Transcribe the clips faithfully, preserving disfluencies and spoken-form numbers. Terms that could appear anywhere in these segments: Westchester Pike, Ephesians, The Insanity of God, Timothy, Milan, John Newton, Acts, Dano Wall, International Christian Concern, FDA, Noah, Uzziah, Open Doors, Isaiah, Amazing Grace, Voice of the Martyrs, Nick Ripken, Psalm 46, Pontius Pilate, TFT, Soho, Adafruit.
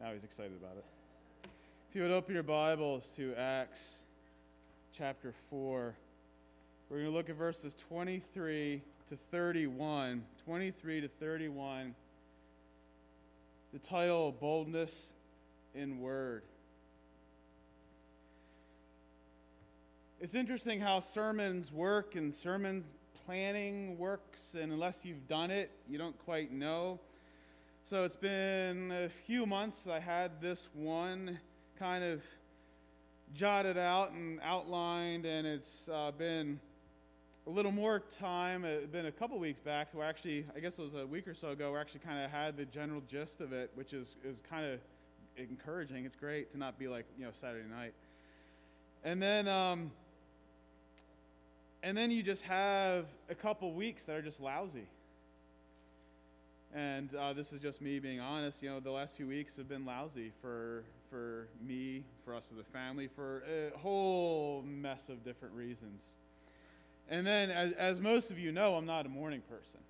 Now he's excited about it. If you would open your Bibles to Acts chapter four, we're going to look at verses twenty-three to thirty-one. twenty-three to thirty-one. The title, Boldness in Word. It's interesting how sermons work and sermon planning works, and unless you've done it, you don't quite know. So it's been a few months I had this one kind of jotted out and outlined, and it's uh, been a little more time. It's been a couple weeks back, where actually, I guess it was a week or so ago, we actually kind of had the general gist of it, which is, is kind of encouraging. It's great to not be like, you know, Saturday night. And then um, and then you just have a couple weeks that are just lousy. And uh, this is just me being honest. You know, the last few weeks have been lousy for for me, for us as a family, for a whole mess of different reasons. And then, as as most of you know, I'm not a morning person.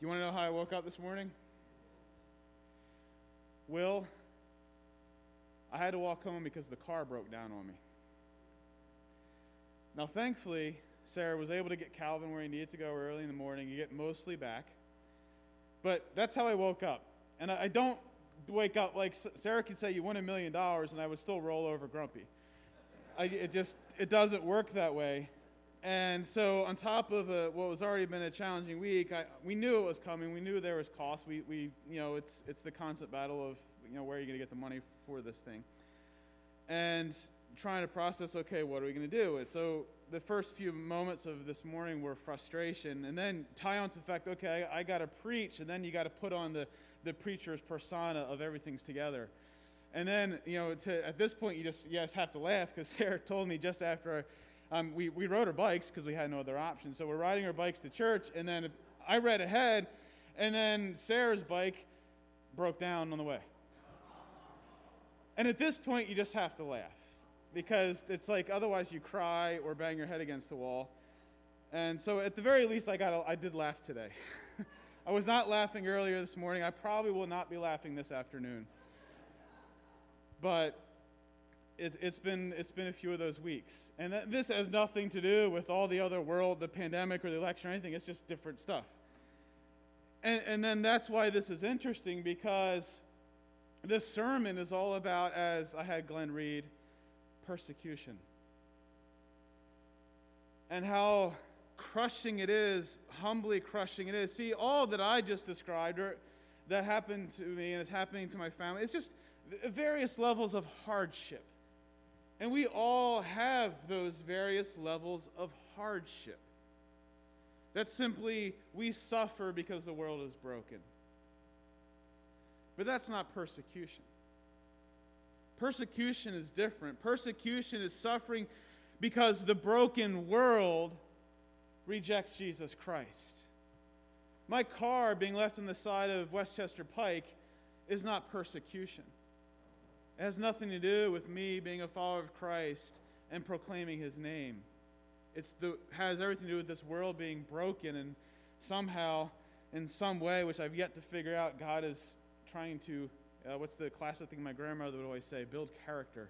You want to know how I woke up this morning? Will, I had to walk home because the car broke down on me. Now, thankfully, Sarah was able to get Calvin where he needed to go early in the morning. You get mostly back. But that's how I woke up. And I, I don't wake up like Sarah could say, you won a million dollars, and I would still roll over grumpy. I, it just, it doesn't work that way. And so on top of a, what was already been a challenging week, I, we knew it was coming. We knew there was cost. We, we, you know, it's it's the constant battle of, you know, where are you going to get the money for this thing? And trying to process, okay, what are we going to do? And so the first few moments of this morning were frustration. And then tie on to the fact, okay, I, I got to preach. And then you got to put on the, the preacher's persona of everything's together. And then, you know, to, at this point, you just, yes, have to laugh because Sarah told me just after I, Um, we, we rode our bikes because we had no other option. So we're riding our bikes to church, and then I read ahead, and then Sarah's bike broke down on the way. And at this point, you just have to laugh because it's like otherwise you cry or bang your head against the wall. And so at the very least, I got a, I did laugh today. I was not laughing earlier this morning. I probably will not be laughing this afternoon. But It's it's been it's been a few of those weeks, and that, this has nothing to do with all the other world, the pandemic or the election or anything. It's just different stuff. And and then that's why this is interesting, because this sermon is all about, as I had Glenn read, persecution, and how crushing it is, humbly crushing it is. See, all that I just described, or that happened to me and is happening to my family, it's just various levels of hardship. And we all have those various levels of hardship. That's simply, we suffer because the world is broken. But that's not persecution. Persecution is different. Persecution is suffering because the broken world rejects Jesus Christ. My car being left on the side of Westchester Pike is not persecution. It has nothing to do with me being a follower of Christ and proclaiming his name. It's the has everything to do with this world being broken, and somehow, in some way, which I've yet to figure out, God is trying to, uh, what's the classic thing my grandmother would always say, build character.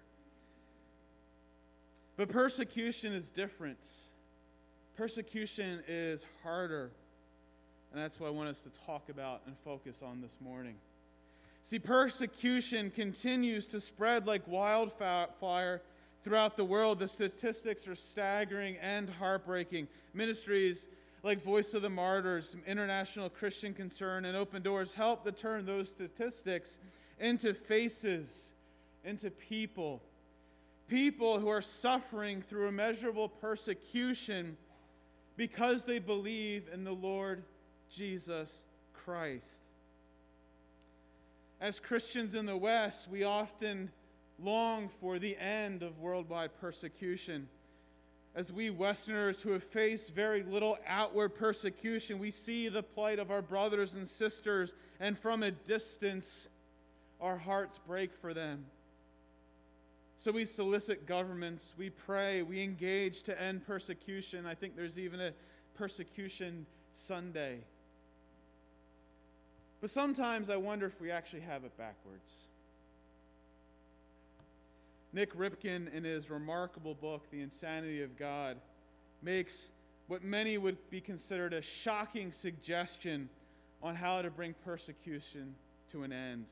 But persecution is different. Persecution is harder. And that's what I want us to talk about and focus on this morning. See, persecution continues to spread like wildfire throughout the world. The statistics are staggering and heartbreaking. Ministries like Voice of the Martyrs, International Christian Concern, and Open Doors help to turn those statistics into faces, into people. People who are suffering through immeasurable persecution because they believe in the Lord Jesus Christ. As Christians in the West, we often long for the end of worldwide persecution. As we Westerners who have faced very little outward persecution, we see the plight of our brothers and sisters, and from a distance, our hearts break for them. So we solicit governments, we pray, we engage to end persecution. I think there's even a Persecution Sunday. But sometimes I wonder if we actually have it backwards. Nick Ripken, in his remarkable book, The Insanity of God, makes what many would be considered a shocking suggestion on how to bring persecution to an end.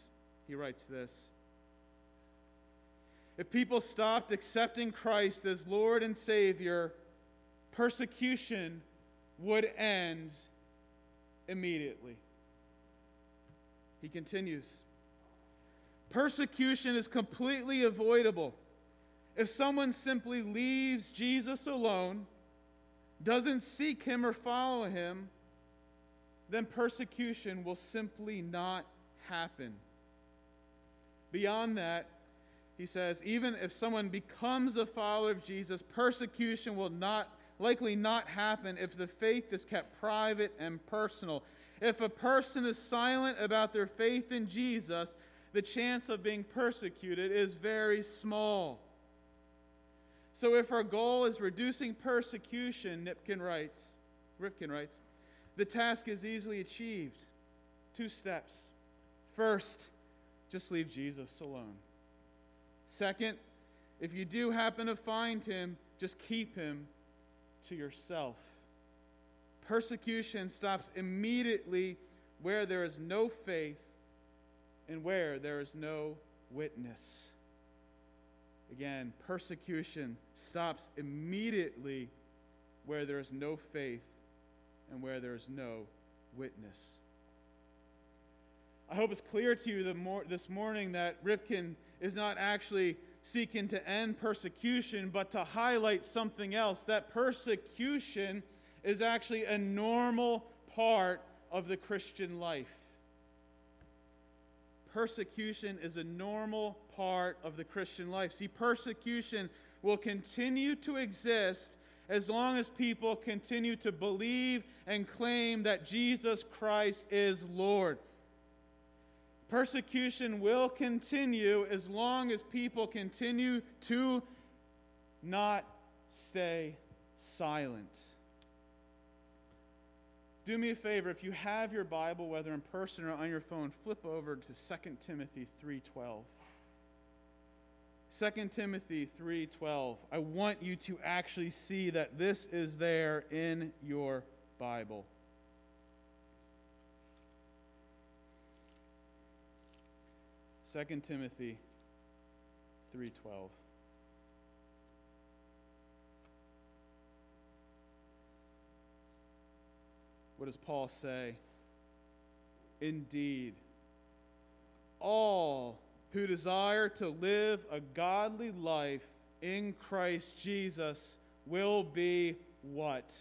He writes this: if people stopped accepting Christ as Lord and Savior, persecution would end immediately. He continues, persecution is completely avoidable if someone simply leaves Jesus alone, doesn't seek him or follow him, then persecution will simply not happen. Beyond that, he says, even if someone becomes a follower of Jesus, persecution will not likely not happen if the faith is kept private and personal. If a person is silent about their faith in Jesus, the chance of being persecuted is very small. So if our goal is reducing persecution, Nipkin writes, Ripken writes, the task is easily achieved. Two steps. First, just leave Jesus alone. Second, if you do happen to find him, just keep him to yourself. Persecution stops immediately where there is no faith and where there is no witness. Again, persecution stops immediately where there is no faith and where there is no witness. I hope it's clear to you the mor- this morning that Ripken is not actually seeking to end persecution, but to highlight something else, that persecution is actually a normal part of the Christian life. Persecution is a normal part of the Christian life. See, persecution will continue to exist as long as people continue to believe and claim that Jesus Christ is Lord. Persecution will continue as long as people continue to not stay silent. Do me a favor, if you have your Bible, whether in person or on your phone, flip over to Second Timothy three twelve. Second Timothy three twelve. I want you to actually see that this is there in your Bible. Second Timothy three twelve. What does Paul say? Indeed, all who desire to live a godly life in Christ Jesus will be what?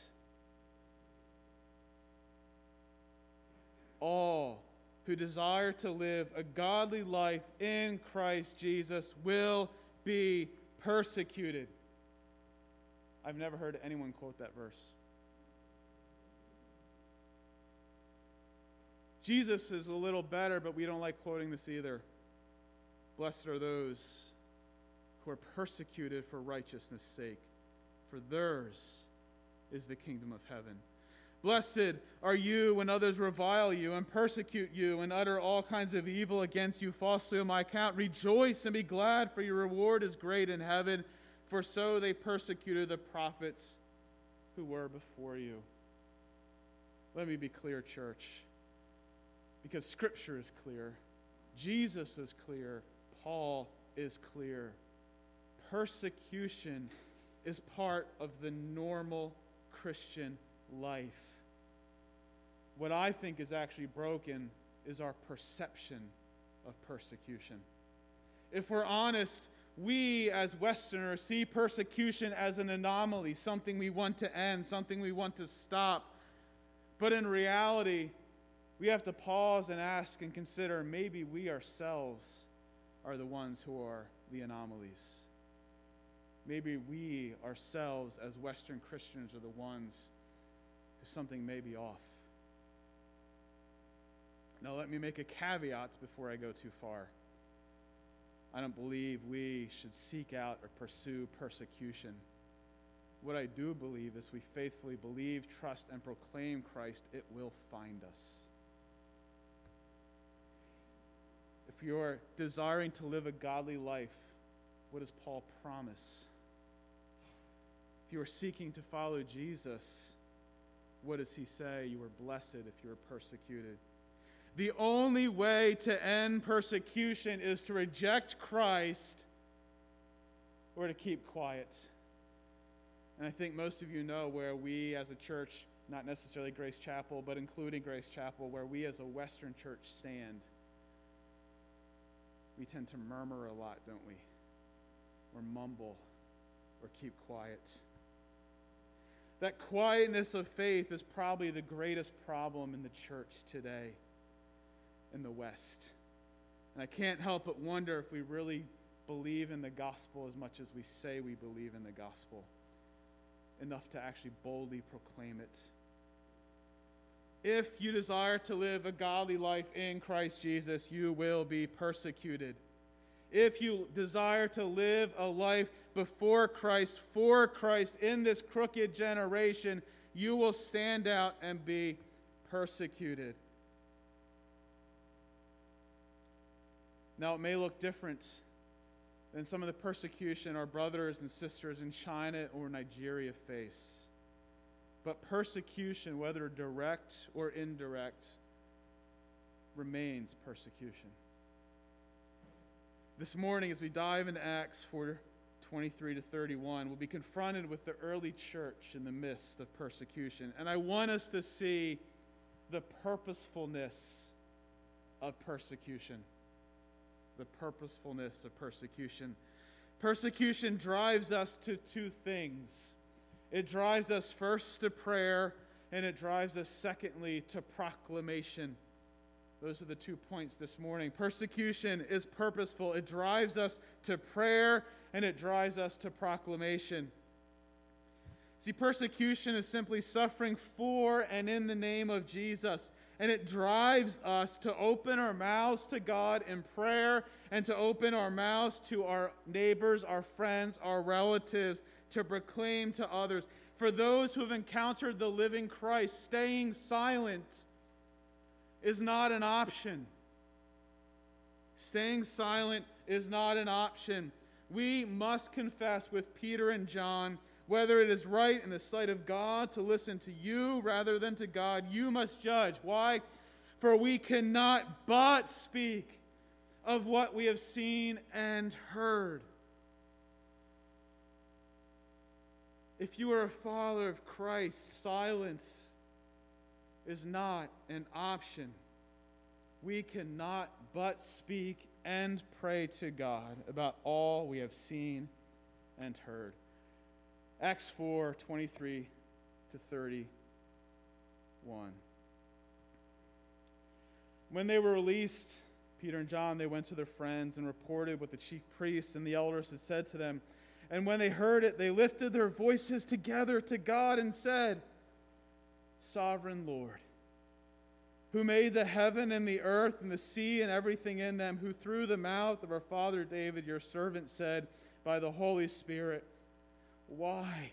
All who desire to live a godly life in Christ Jesus will be persecuted. I've never heard anyone quote that verse. Jesus is a little better, but we don't like quoting this either. Blessed are those who are persecuted for righteousness' sake, for theirs is the kingdom of heaven. Blessed are you when others revile you and persecute you and utter all kinds of evil against you falsely on my account. Rejoice and be glad, for your reward is great in heaven, for so they persecuted the prophets who were before you. Let me be clear, church, because Scripture is clear. Jesus is clear. Paul is clear. Persecution is part of the normal Christian life. What I think is actually broken is our perception of persecution. If we're honest, we as Westerners see persecution as an anomaly, something we want to end, something we want to stop. But in reality, we have to pause and ask and consider, maybe we ourselves are the ones who are the anomalies. Maybe we ourselves as Western Christians are the ones who something may be off. Now let me make a caveat before I go too far. I don't believe we should seek out or pursue persecution. What I do believe is we faithfully believe, trust, and proclaim Christ, it will find us. you're desiring to live a godly life, what does Paul promise? If you are seeking to follow Jesus, what does he say? You are blessed if you are persecuted. The only way to end persecution is to reject Christ or to keep quiet. And I think most of you know where we as a church, not necessarily Grace Chapel, but including Grace Chapel, where we as a Western church stand. We tend to murmur a lot, don't we? Or mumble, or keep quiet. That quietness of faith is probably the greatest problem in the church today in the West. And I can't help but wonder if we really believe in the gospel as much as we say we believe in the gospel, enough to actually boldly proclaim it. If you desire to live a godly life in Christ Jesus, you will be persecuted. If you desire to live a life before Christ, for Christ, in this crooked generation, you will stand out and be persecuted. Now, it may look different than some of the persecution our brothers and sisters in China or Nigeria face. But persecution, whether direct or indirect, remains persecution. This morning, as we dive into Acts four twenty-three to thirty-one, we'll be confronted with the early church in the midst of persecution. And I want us to see the purposefulness of persecution. The purposefulness of persecution. Persecution drives us to two things. It drives us first to prayer, and it drives us secondly to proclamation. Those are the two points this morning. Persecution is purposeful. It drives us to prayer, and it drives us to proclamation. See, persecution is simply suffering for and in the name of Jesus. And it drives us to open our mouths to God in prayer and to open our mouths to our neighbors, our friends, our relatives, to proclaim to others. For those who have encountered the living Christ, staying silent is not an option. Staying silent is not an option. We must confess with Peter and John, whether it is right in the sight of God to listen to you rather than to God, you must judge. Why? For we cannot but speak of what we have seen and heard. If you are a follower of Christ, silence is not an option. We cannot but speak and pray to God about all we have seen and heard. Acts four twenty-three to thirty-one. When they were released, Peter and John, they went to their friends and reported what the chief priests and the elders had said to them. And when they heard it, they lifted their voices together to God and said, Sovereign Lord, who made the heaven and the earth and the sea and everything in them, who through the mouth of our father David, your servant, said by the Holy Spirit, Why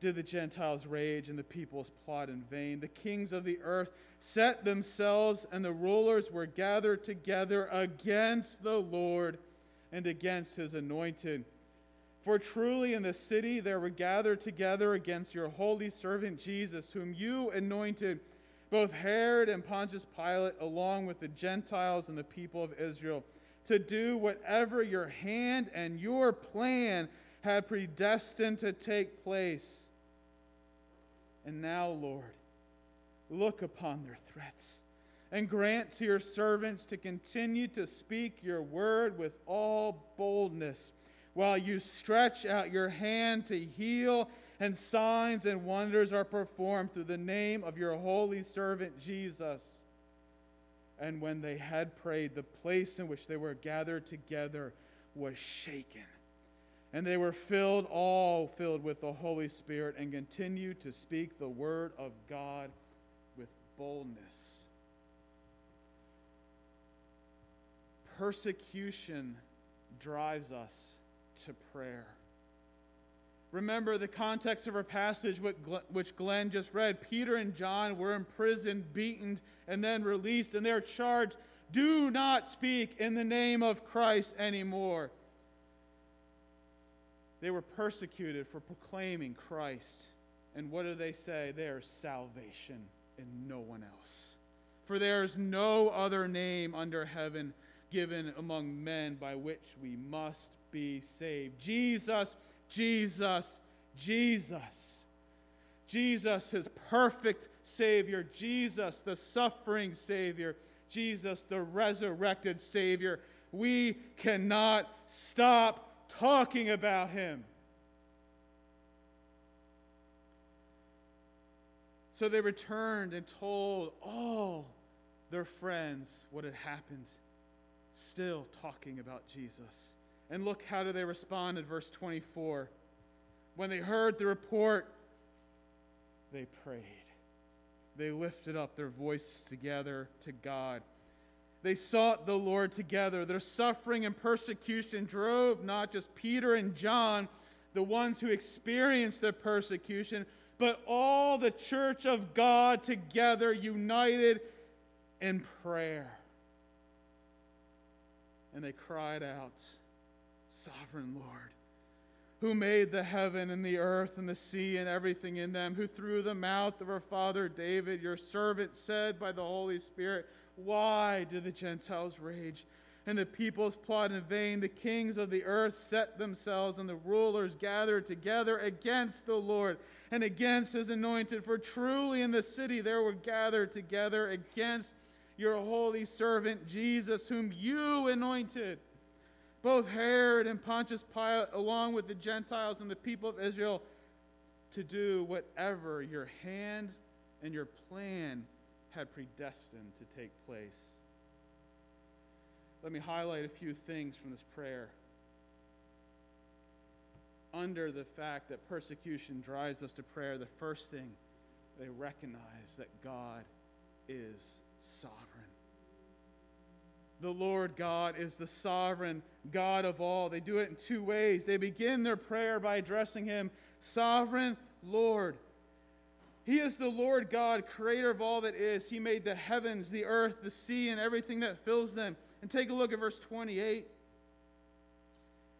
did the Gentiles rage and the peoples plot in vain? The kings of the earth set themselves, and the rulers were gathered together against the Lord and against his anointed. For truly in the city there were gathered together against your holy servant Jesus, whom you anointed, both Herod and Pontius Pilate, along with the Gentiles and the people of Israel, to do whatever your hand and your plan had predestined to take place. And now, Lord, look upon their threats and grant to your servants to continue to speak your word with all boldness while you stretch out your hand to heal, and signs and wonders are performed through the name of your holy servant Jesus. And when they had prayed, the place in which they were gathered together was shaken. And they were filled, all filled with the Holy Spirit, and continued to speak the word of God with boldness. Persecution drives us to prayer. Remember the context of our passage, which Glenn just read. Peter and John were imprisoned, beaten, and then released, and they're charged do not speak in the name of Christ anymore. They were persecuted for proclaiming Christ. And what do they say? There is salvation in no one else. For there is no other name under heaven given among men by which we must be saved. Jesus, Jesus, Jesus. Jesus, his perfect Savior. Jesus, the suffering Savior. Jesus, the resurrected Savior. We cannot stop talking about him. So they returned and told all their friends what had happened, still talking about Jesus. And look, how do they respond in verse twenty-four? When they heard the report, they prayed. They lifted up their voices together to God. They sought the Lord together. Their suffering and persecution drove not just Peter and John, the ones who experienced the persecution, but all the church of God together, united in prayer. And they cried out, Sovereign Lord, who made the heaven and the earth and the sea and everything in them, who through the mouth of our father David, your servant, said by the Holy Spirit, Why do the Gentiles rage? And the peoples plot in vain. The kings of the earth set themselves, and the rulers gathered together against the Lord and against his anointed. For truly in the city there were gathered together against your holy servant Jesus, whom you anointed. Both Herod and Pontius Pilate, along with the Gentiles and the people of Israel, to do whatever your hand and your plan had predestined to take place. Let me highlight a few things from this prayer. Under the fact that persecution drives us to prayer, the first thing, they recognize that God is sovereign. The Lord God is the sovereign God of all. They do it in two ways. They begin their prayer by addressing him, Sovereign Lord. He is the Lord God, creator of all that is. He made the heavens, the earth, the sea, and everything that fills them. And take a look at verse twenty-eight.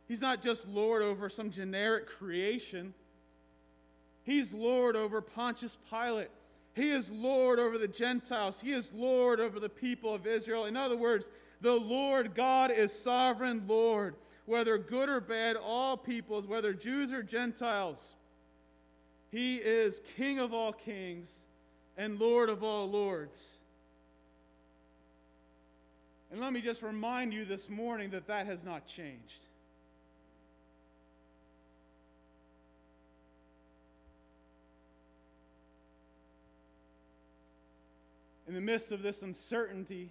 He's not just Lord over some generic creation. He's Lord over Pontius Pilate. He is Lord over the Gentiles. He is Lord over the people of Israel. In other words, the Lord God is sovereign Lord. Whether good or bad, all peoples, whether Jews or Gentiles, he is King of all kings and Lord of all lords. And let me just remind you this morning that that has not changed. In the midst of this uncertainty,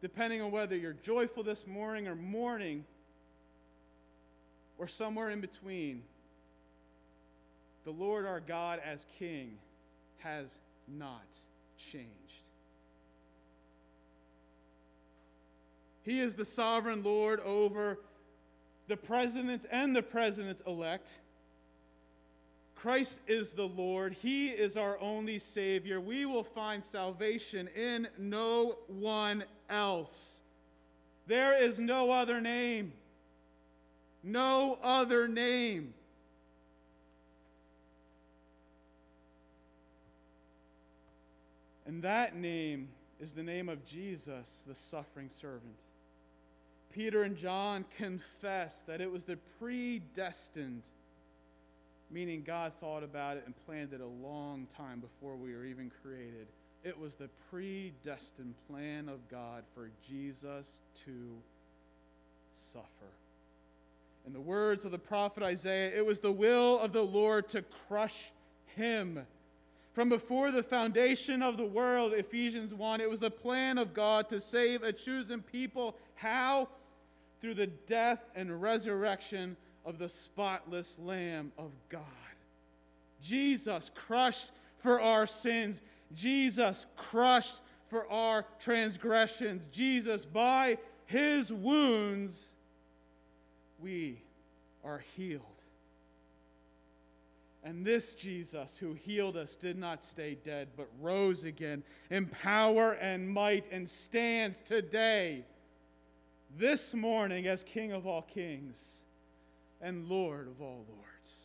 depending on whether you're joyful this morning or mourning, or somewhere in between, the Lord our God as King has not changed. He is the sovereign Lord over the president and the president-elect. Christ is the Lord. He is our only Savior. We will find salvation in no one else. There is no other name. No other name. And that name is the name of Jesus, the suffering servant. Peter and John confessed that it was the predestined, meaning God thought about it and planned it a long time before we were even created. It was the predestined plan of God for Jesus to suffer. In the words of the prophet Isaiah, it was the will of the Lord to crush him. From before the foundation of the world, Ephesians one, it was the plan of God to save a chosen people. How? Through the death and resurrection of the spotless Lamb of God. Jesus crushed for our sins. Jesus crushed for our transgressions. Jesus, by his wounds, we are healed. And this Jesus who healed us did not stay dead, but rose again in power and might and stands today, this morning, as King of all kings and Lord of all lords.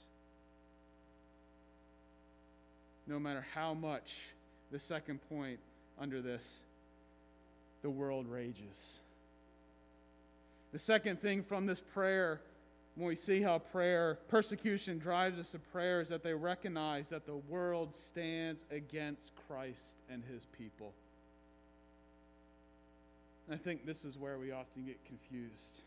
No matter how much, the second point under this, the world rages. The second thing from this prayer, when we see how prayer, persecution drives us to prayer, is that they recognize that the world stands against Christ and his people. And I think this is where we often get confused.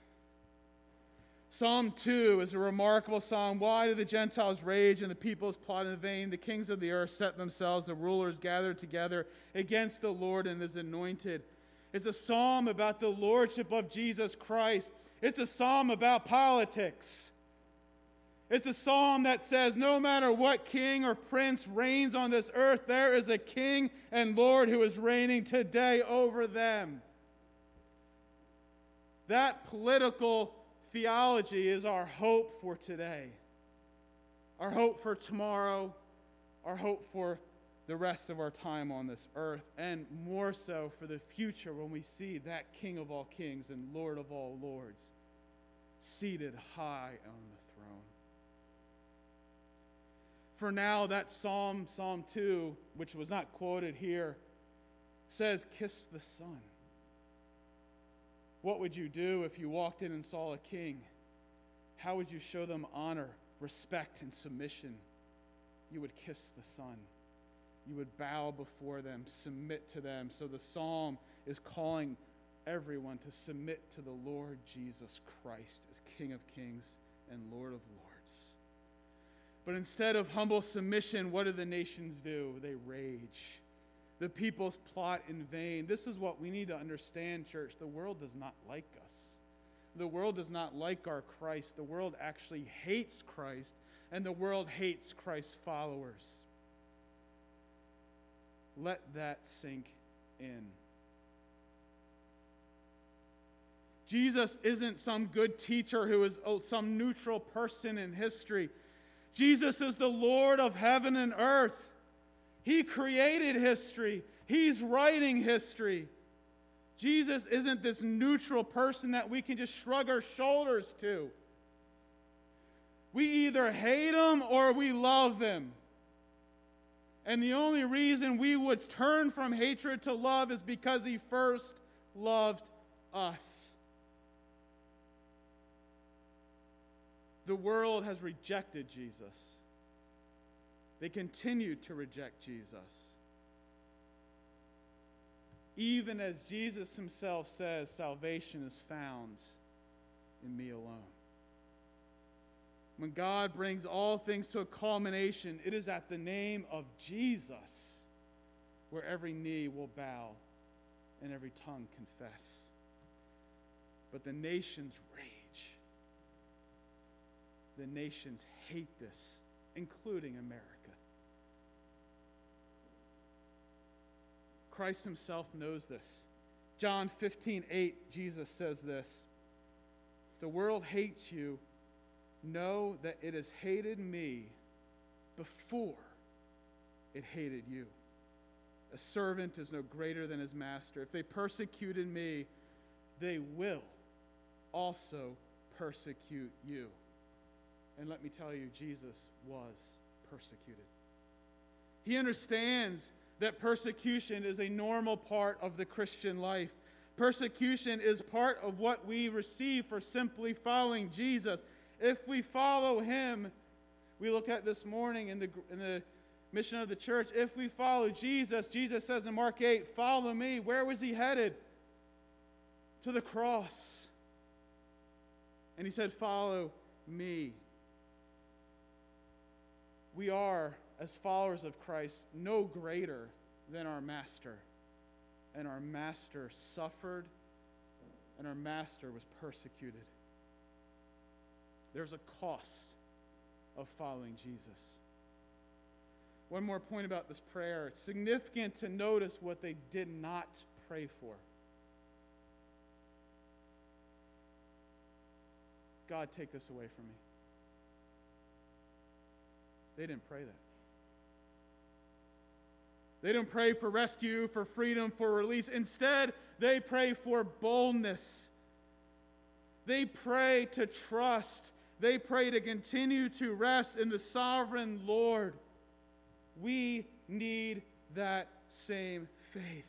Psalm two is a remarkable psalm. Why do the Gentiles rage and the peoples plot in vain? The kings of the earth set themselves, the rulers gather together against the Lord and his anointed. It's a psalm about the lordship of Jesus Christ. It's a psalm about politics. It's a psalm that says no matter what king or prince reigns on this earth, there is a king and Lord who is reigning today over them. That political theology is our hope for today, our hope for tomorrow, our hope for the rest of our time on this earth, and more so for the future when we see that King of all kings and Lord of all lords seated high on the throne. For now, that psalm, Psalm two, which was not quoted here, says, "Kiss the Son." What would you do if you walked in and saw a king? How would you show them honor, respect, and submission? You would kiss the Son. You would bow before them, submit to them. So the psalm is calling everyone to submit to the Lord Jesus Christ as King of kings and Lord of lords. But instead of humble submission, what do the nations do? They rage. The peoples plot in vain. This is what we need to understand, church. The world does not like us. The world does not like our Christ. The world actually hates Christ, and the world hates Christ's followers. Let that sink in. Jesus isn't some good teacher who is some neutral person in history. Jesus is the Lord of heaven and earth. He created history. He's writing history. Jesus isn't this neutral person that we can just shrug our shoulders to. We either hate him or we love him. And the only reason we would turn from hatred to love is because he first loved us. The world has rejected Jesus. They continue to reject Jesus. Even as Jesus himself says, salvation is found in me alone. When God brings all things to a culmination, it is at the name of Jesus where every knee will bow and every tongue confess. But the nations rage. The nations hate this, including America. Christ himself knows this. John fifteen eight, Jesus says this, "If the world hates you, know that it has hated me before it hated you. A servant is no greater than his master. If they persecuted me, they will also persecute you." And let me tell you, Jesus was persecuted. He understands that persecution is a normal part of the Christian life. Persecution is part of what we receive for simply following Jesus. If we follow him, we looked at this morning in the, in the mission of the church, if we follow Jesus, Jesus says in Mark eight, "Follow me." Where was he headed? To the cross. And he said, "Follow me." We are, as followers of Christ, no greater than our master. And our master suffered, and our master was persecuted. There's a cost of following Jesus. One more point about this prayer. It's significant to notice what they did not pray for. "God, take this away from me. They didn't pray that. They didn't pray for rescue, for freedom, for release. Instead, they pray for boldness. They pray to trust. They pray to continue to rest in the sovereign Lord. We need that same faith.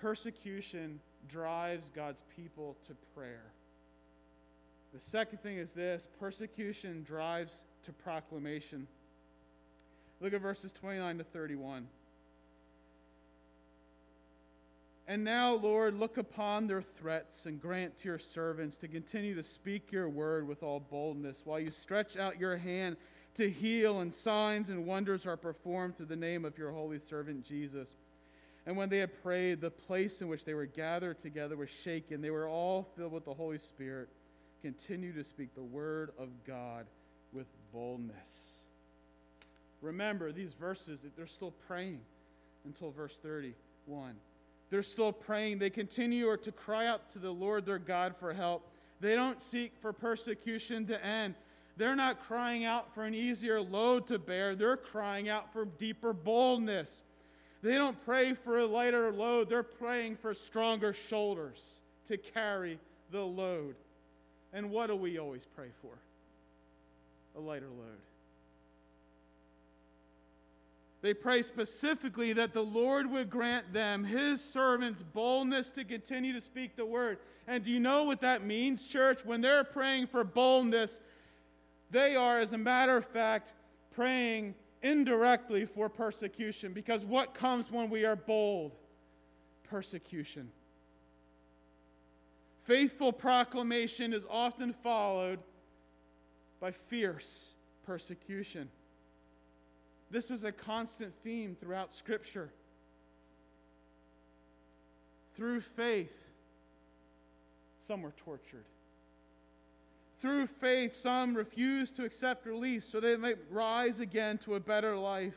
Persecution drives God's people to prayer. The second thing is this: persecution drives to proclamation. Look at verses twenty-nine to thirty-one. And now, Lord, look upon their threats and grant to your servants to continue to speak your word with all boldness, while you stretch out your hand to heal, and signs and wonders are performed through the name of your holy servant Jesus. And when they had prayed, the place in which they were gathered together was shaken. They were all filled with the Holy Spirit. Continue to speak the word of God with boldness. Remember, these verses, they're still praying until verse thirty-one. They're still praying. They continue to cry out to the Lord their God for help. They don't seek for persecution to end. They're not crying out for an easier load to bear. They're crying out for deeper boldness. They don't pray for a lighter load. They're praying for stronger shoulders to carry the load. And what do we always pray for? A lighter load. They pray specifically that the Lord would grant them, his servants, boldness to continue to speak the word. And do you know what that means, church? When they're praying for boldness, they are, as a matter of fact, praying indirectly for persecution. Because what comes when we are bold? Persecution. Faithful proclamation is often followed by fierce persecution. This is a constant theme throughout Scripture. Through faith, some were tortured. Through faith, some refused to accept release so they might rise again to a better life.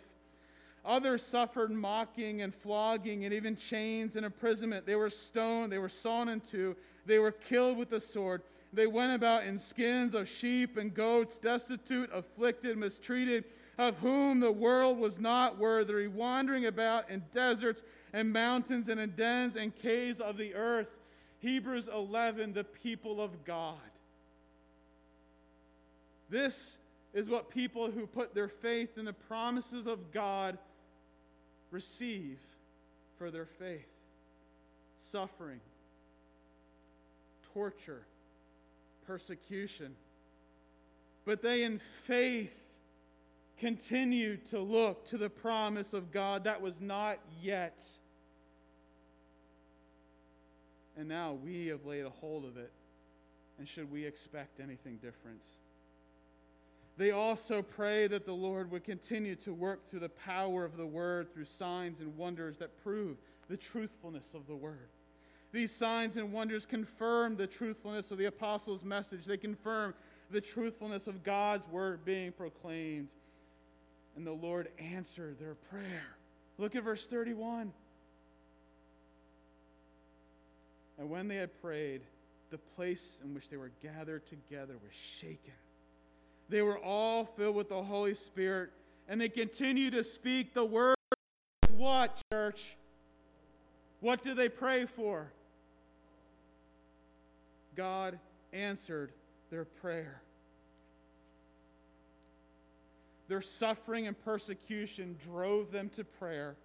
Others suffered mocking and flogging and even chains and imprisonment. They were stoned. They were sawn in two. They were killed with the sword. They went about in skins of sheep and goats, destitute, afflicted, mistreated, of whom the world was not worthy, wandering about in deserts and mountains and in dens and caves of the earth. Hebrews eleven, the people of God. This is what people who put their faith in the promises of God receive for their faith. Suffering, torture, persecution. But they in faith continue to look to the promise of God that was not yet. And now we have laid a hold of it. And should we expect anything different? They also pray that the Lord would continue to work through the power of the word, through signs and wonders that prove the truthfulness of the word. These signs and wonders confirm the truthfulness of the apostles' message. They confirm the truthfulness of God's word being proclaimed. And the Lord answered their prayer. Look at verse thirty-one. And when they had prayed, the place in which they were gathered together was shaken. They were all filled with the Holy Spirit, and they continue to speak the word with what, church? What do they pray for? God answered their prayer. Their suffering and persecution drove them to prayer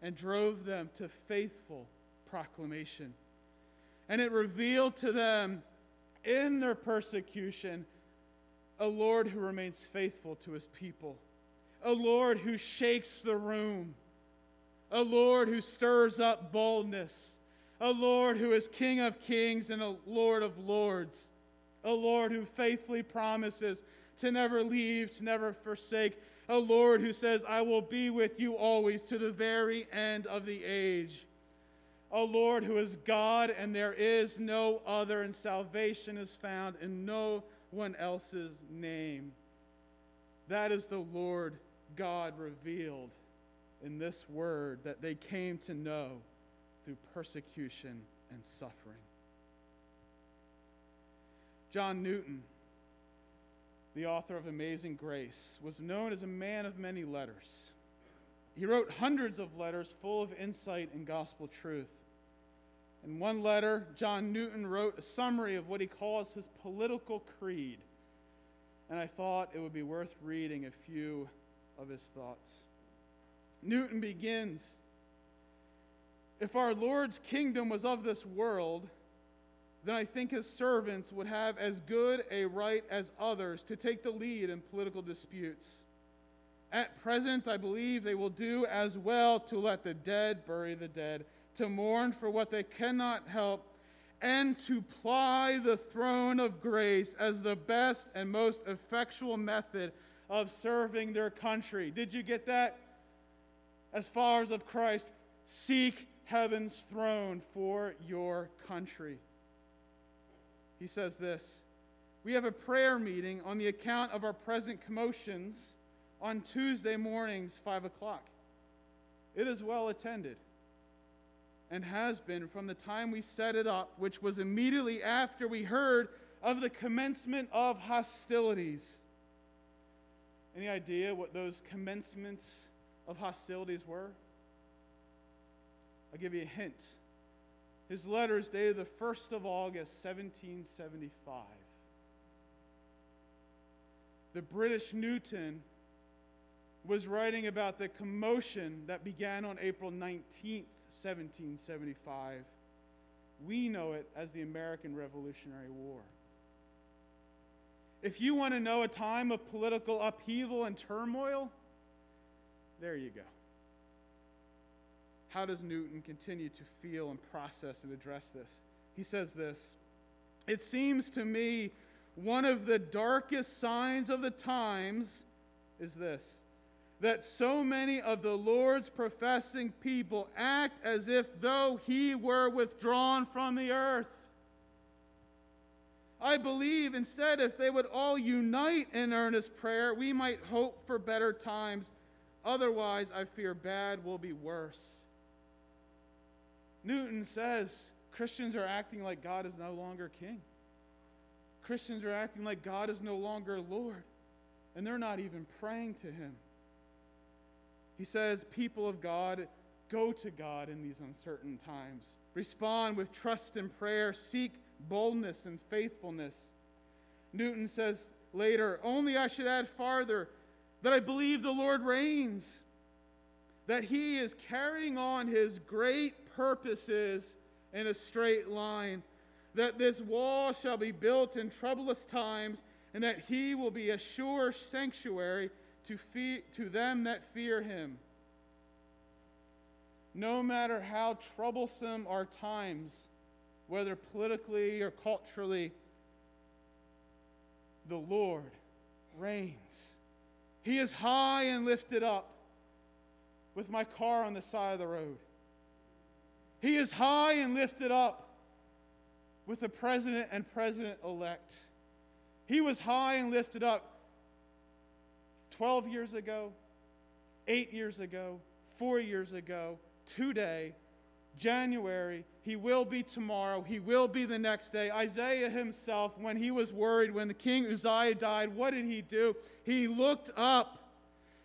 and drove them to faithful proclamation. And it revealed to them in their persecution a Lord who remains faithful to his people. A Lord who shakes the room. A Lord who stirs up boldness. A Lord who is King of kings and a Lord of lords. A Lord who faithfully promises to never leave, to never forsake. A Lord who says, I will be with you always to the very end of the age. A Lord who is God and there is no other, and salvation is found in no one else's name. That is the Lord God revealed in this word that they came to know through persecution and suffering. John Newton, the author of Amazing Grace, was known as a man of many letters. He wrote hundreds of letters full of insight and gospel truth. In one letter, John Newton wrote a summary of what he calls his political creed, and I thought it would be worth reading a few of his thoughts. Newton begins, "If our Lord's kingdom was of this world, then I think his servants would have as good a right as others to take the lead in political disputes. At present, I believe they will do as well to let the dead bury the dead, to mourn for what they cannot help, and to ply the throne of grace as the best and most effectual method of serving their country." Did you get that? As followers of Christ, seek heaven's throne for your country. He says this, "We have a prayer meeting on the account of our present commotions on Tuesday mornings, five o'clock. It is well attended and has been from the time we set it up, which was immediately after we heard of the commencement of hostilities." Any idea what those commencements of hostilities were? I'll give you a hint. His letter is dated the first of August, seventeen seventy-five. The British Newton was writing about the commotion that began on April nineteenth, seventeen seventy-five. We know it as the American Revolutionary War. If you want to know a time of political upheaval and turmoil, there you go. How does Newton continue to feel and process and address this? He says this, "It seems to me one of the darkest signs of the times is this, that so many of the Lord's professing people act as if though he were withdrawn from the earth. I believe instead if they would all unite in earnest prayer, we might hope for better times. Otherwise, I fear bad will be worse." Newton says Christians are acting like God is no longer king. Christians are acting like God is no longer Lord, and they're not even praying to him. He says, people of God, go to God in these uncertain times. Respond with trust and prayer. Seek boldness and faithfulness. Newton says later, "Only I should add farther that I believe the Lord reigns, that he is carrying on his great purposes in a straight line, that this wall shall be built in troublous times, and that he will be a sure sanctuary to fe- to them that fear him." No matter how troublesome our times, whether politically or culturally, the Lord reigns. He is high and lifted up, with my car on the side of the road. He is high and lifted up with the president and president-elect. He was high and lifted up twelve years ago, eight years ago, four years ago, today, January. He will be tomorrow. He will be the next day. Isaiah himself, when he was worried, when the king Uzziah died, what did he do? He looked up.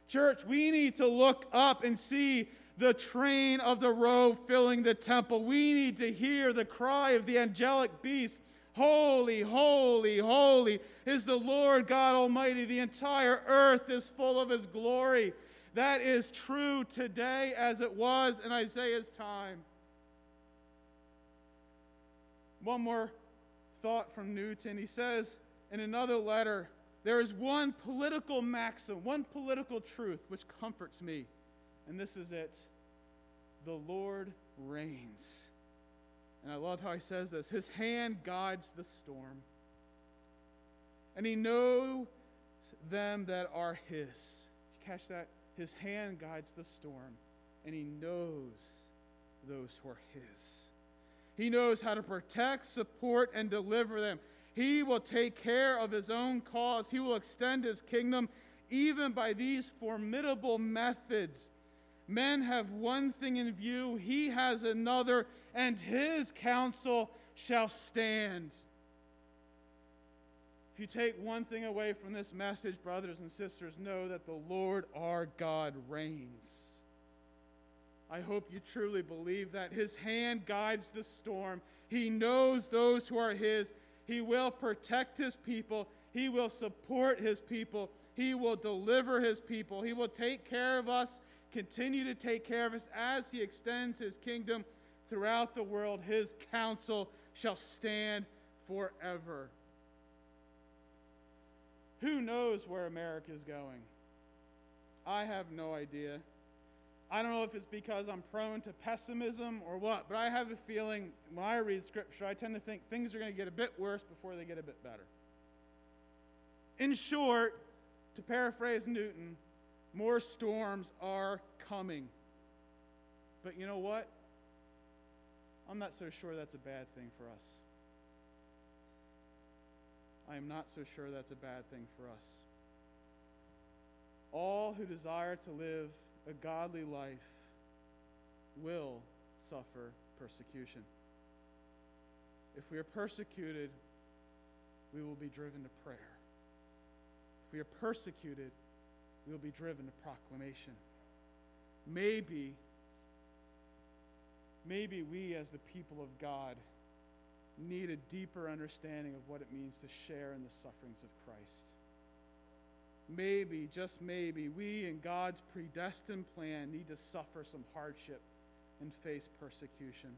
Church, we need to look up and see the train of the robe filling the temple. We need to hear the cry of the angelic beast. Holy, holy, holy is the Lord God Almighty. The entire earth is full of his glory. That is true today as it was in Isaiah's time. One more thought from Newton. He says in another letter, "There is one political maxim, one political truth which comforts me. And this is it. The Lord reigns." And I love how he says this. His hand guides the storm. And he knows them that are his. Did you catch that? His hand guides the storm. And he knows those who are his. He knows how to protect, support, and deliver them. He will take care of his own cause. He will extend his kingdom even by these formidable methods. Men have one thing in view, he has another, and his counsel shall stand. If If you take one thing away from this message, brothers and sisters, know that the Lord our God reigns. I hope you truly believe that. His hand guides the storm. He knows those who are his. He will protect his people. He will support his people. He will deliver his people. He will take care of us, continue to take care of us as he extends his kingdom throughout the world. His counsel shall stand forever. Who knows where America is going? I have no idea. I don't know if it's because I'm prone to pessimism or what, but I have a feeling when I read Scripture, I tend to think things are going to get a bit worse before they get a bit better. In short, to paraphrase Newton, more storms are coming. But you know what? I'm not so sure that's a bad thing for us. I am not so sure that's a bad thing for us. All who desire to live a godly life will suffer persecution. If we are persecuted, we will be driven to prayer. If we are persecuted, we will be driven to proclamation. Maybe, maybe we as the people of God need a deeper understanding of what it means to share in the sufferings of Christ. Maybe, just maybe, we in God's predestined plan need to suffer some hardship and face persecution.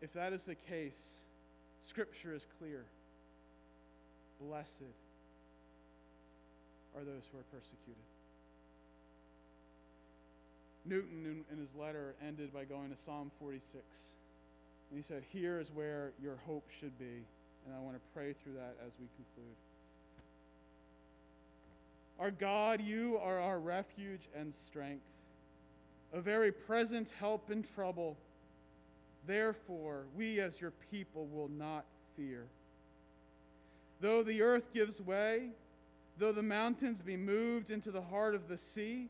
If that is the case, Scripture is clear. Blessed are those who are persecuted. Newton, in his letter, ended by going to Psalm forty-six. And he said, here is where your hope should be. And I want to pray through that as we conclude. Our God, you are our refuge and strength, a very present help in trouble. Therefore, we as your people will not fear. Though the earth gives way, though the mountains be moved into the heart of the sea,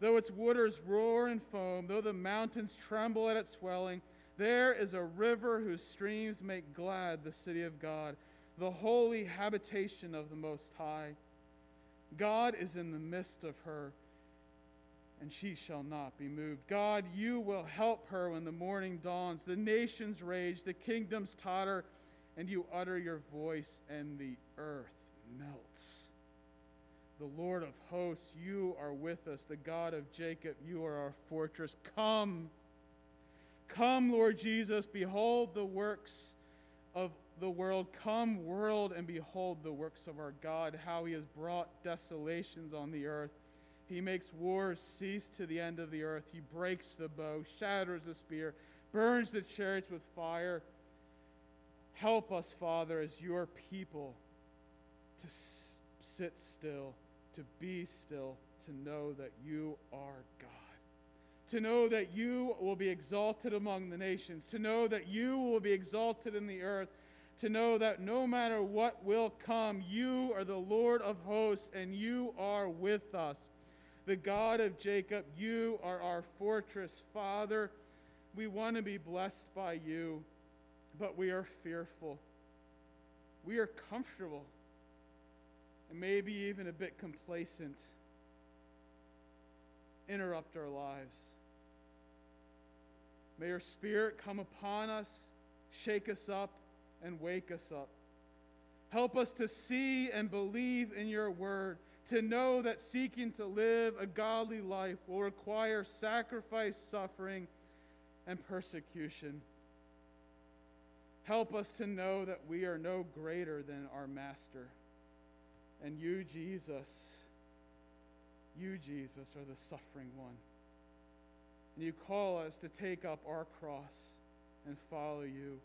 though its waters roar and foam, though the mountains tremble at its swelling, there is a river whose streams make glad the city of God, the holy habitation of the Most High. God is in the midst of her, and she shall not be moved. God, you will help her when the morning dawns. The nations rage, the kingdoms totter, and you utter your voice, and the earth melts. The Lord of hosts, you are with us. The God of Jacob, you are our fortress. Come, come, Lord Jesus, behold the works of the world. Come, world, and behold the works of our God, how he has brought desolations on the earth. He makes wars cease to the end of the earth. He breaks the bow, shatters the spear, burns the chariots with fire. Help us, Father, as your people, to s- sit still, to be still, to know that you are God, to know that you will be exalted among the nations, to know that you will be exalted in the earth, to know that no matter what will come, you are the Lord of hosts, and you are with us. The God of Jacob, you are our fortress. Father, we want to be blessed by you, but we are fearful. We are comfortable, and maybe even a bit complacent. Interrupt our lives. May your Spirit come upon us, shake us up, and wake us up. Help us to see and believe in your word, to know that seeking to live a godly life will require sacrifice, suffering, and persecution. Help us to know that we are no greater than our Master. And you, Jesus, you, Jesus, are the suffering one. And you call us to take up our cross and follow you.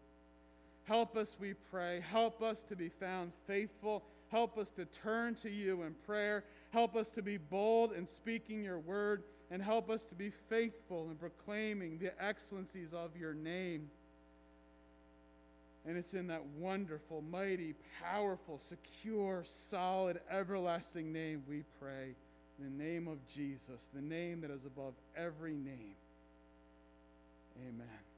Help us, we pray. Help us to be found faithful. Help us to turn to you in prayer. Help us to be bold in speaking your word. And help us to be faithful in proclaiming the excellencies of your name. And it's in that wonderful, mighty, powerful, secure, solid, everlasting name we pray. In the name of Jesus, the name that is above every name. Amen.